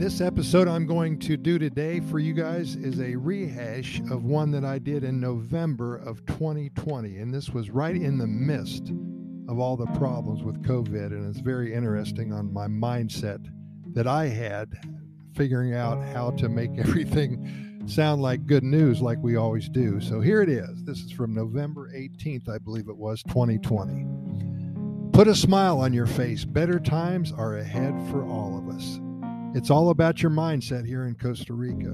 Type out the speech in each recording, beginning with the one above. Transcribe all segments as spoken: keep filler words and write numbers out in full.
This episode I'm going to do today for you guys is a rehash of one that I did in November of twenty twenty, and this was right in the midst of all the problems with COVID, and it's very interesting on my mindset that I had figuring out how to make everything sound like good news like we always do. So here it is. This is from November eighteenth, I believe it was, twenty twenty. Put a smile on your face. Better times are ahead for all of us. It's all about your mindset here in Costa Rica.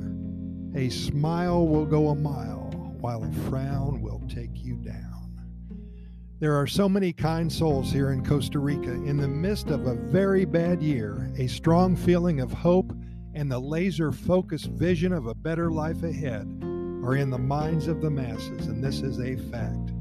A smile will go a mile, while a frown will take you down. There are so many kind souls here in Costa Rica. In the midst of a very bad year, a strong feeling of hope and the laser-focused vision of a better life ahead are in the minds of the masses, and this is a fact.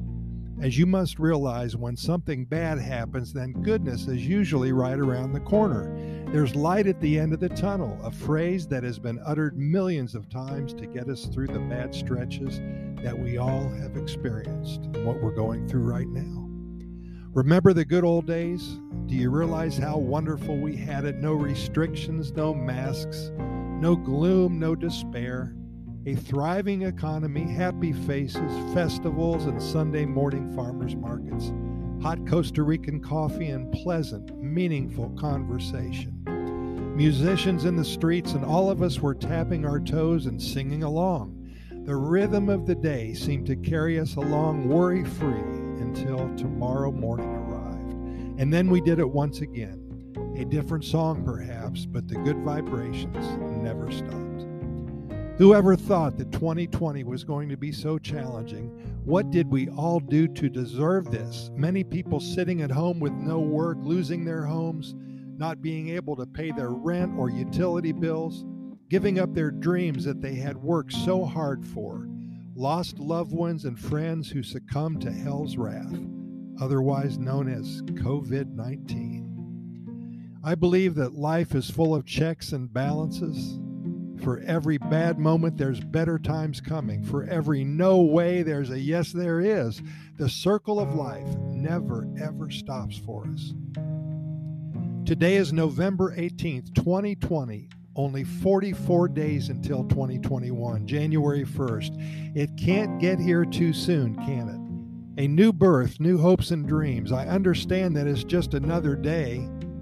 As you must realize, when something bad happens, then goodness is usually right around the corner. There's light at the end of the tunnel, a phrase that has been uttered millions of times to get us through the bad stretches that we all have experienced and what we're going through right now. Remember the good old days? Do you realize how wonderful we had it? No restrictions, no masks, no gloom, no despair. A thriving economy, happy faces, festivals, and Sunday morning farmers markets, hot Costa Rican coffee, and pleasant, meaningful conversation. Musicians in the streets, and all of us were tapping our toes and singing along. The rhythm of the day seemed to carry us along worry-free until tomorrow morning arrived. And then we did it once again. A different song, perhaps, but the good vibrations never stopped. Whoever thought that twenty twenty was going to be so challenging? What did we all do to deserve this? Many people sitting at home with no work, losing their homes, not being able to pay their rent or utility bills, giving up their dreams that they had worked so hard for, lost loved ones and friends who succumbed to hell's wrath, otherwise known as COVID nineteen. I believe that life is full of checks and balances. For every bad moment, there's better times coming. For every no way, there's a yes, there is. The circle of life never, ever stops for us. Today is November eighteenth, twenty twenty, only forty-four days until twenty twenty-one, January first. It can't get here too soon, can it? A new birth, new hopes and dreams. I understand that it's just another day,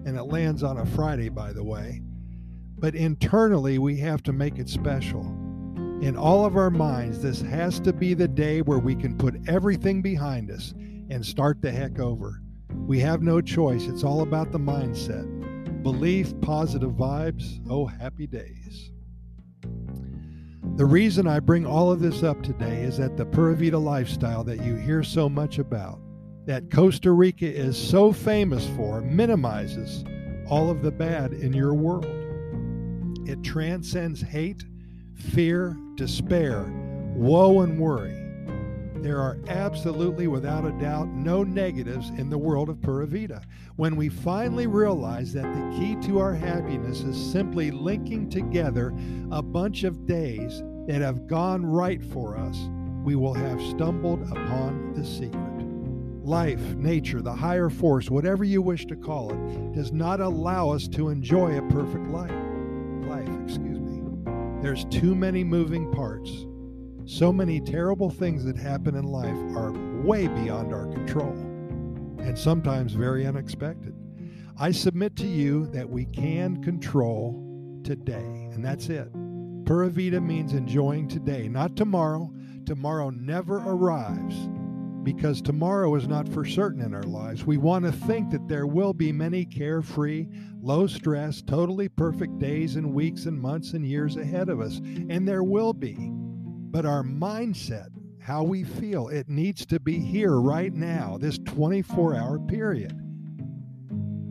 and it lands on a Friday, by the way. But internally, we have to make it special. In all of our minds, this has to be the day where we can put everything behind us and start the heck over. We have no choice. It's all about the mindset. Belief, positive vibes, oh, happy days. The reason I bring all of this up today is that the Pura Vida lifestyle that you hear so much about, that Costa Rica is so famous for, minimizes all of the bad in your world. It transcends hate, fear, despair, woe, and worry. There are absolutely, without a doubt, no negatives in the world of Pura Vida. When we finally realize that the key to our happiness is simply linking together a bunch of days that have gone right for us, we will have stumbled upon the secret. Life, nature, the higher force, whatever you wish to call it, does not allow us to enjoy a perfect life. Life, excuse me. There's too many moving parts. So many terrible things that happen in life are way beyond our control, and sometimes very unexpected. I submit to you that we can control today, and that's it. Pura Vida means enjoying today, not tomorrow. Tomorrow never arrives, because tomorrow is not for certain in our lives. We want to think that there will be many carefree, low-stress, totally perfect days and weeks and months and years ahead of us, and there will be. But our mindset, how we feel, it needs to be here right now, this twenty-four hour period.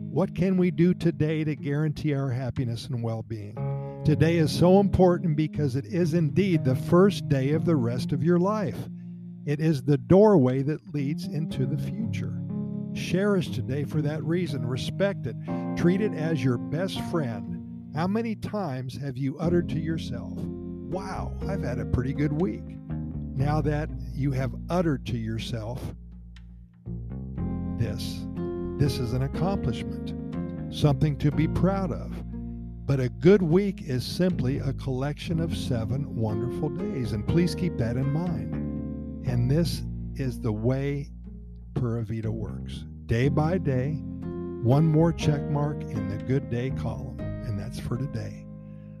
What can we do today to guarantee our happiness and well-being? Today is so important because it is indeed the first day of the rest of your life. It is the doorway that leads into the future. Cherish today for that reason. Respect it. Treat it as your best friend. How many times have you uttered to yourself, wow, I've had a pretty good week? Now that you have uttered to yourself this, this is an accomplishment, something to be proud of. But a good week is simply a collection of seven wonderful days. And please keep that in mind. And this is the way Pura Vida works. Day by day, one more check mark in the good day column. And that's for today.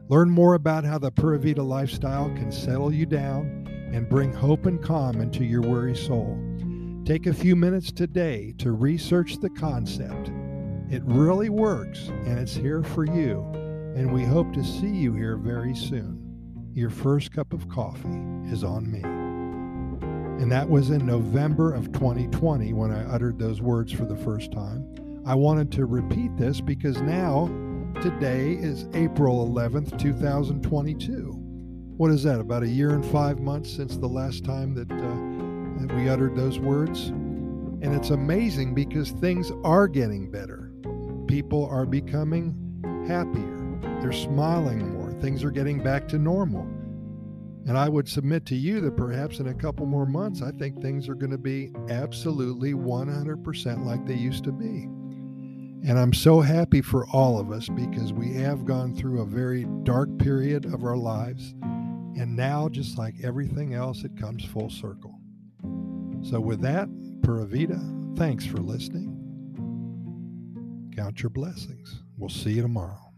Learn more about how the Pura Vida lifestyle can settle you down and bring hope and calm into your weary soul. Take a few minutes today to research the concept. It really works, and it's here for you. And we hope to see you here very soon. Your first cup of coffee is on me. And that was in November of twenty twenty when I uttered those words for the first time. I wanted to repeat this because now, today is April eleventh, twenty twenty-two. What is that, about a year and five months since the last time that, uh, that we uttered those words? And it's amazing because things are getting better. People are becoming happier. They're smiling more. Things are getting back to normal. And I would submit to you that perhaps in a couple more months, I think things are going to be absolutely one hundred percent like they used to be. And I'm so happy for all of us because we have gone through a very dark period of our lives. And now, just like everything else, it comes full circle. So with that, Pura Vida, thanks for listening. Count your blessings. We'll see you tomorrow.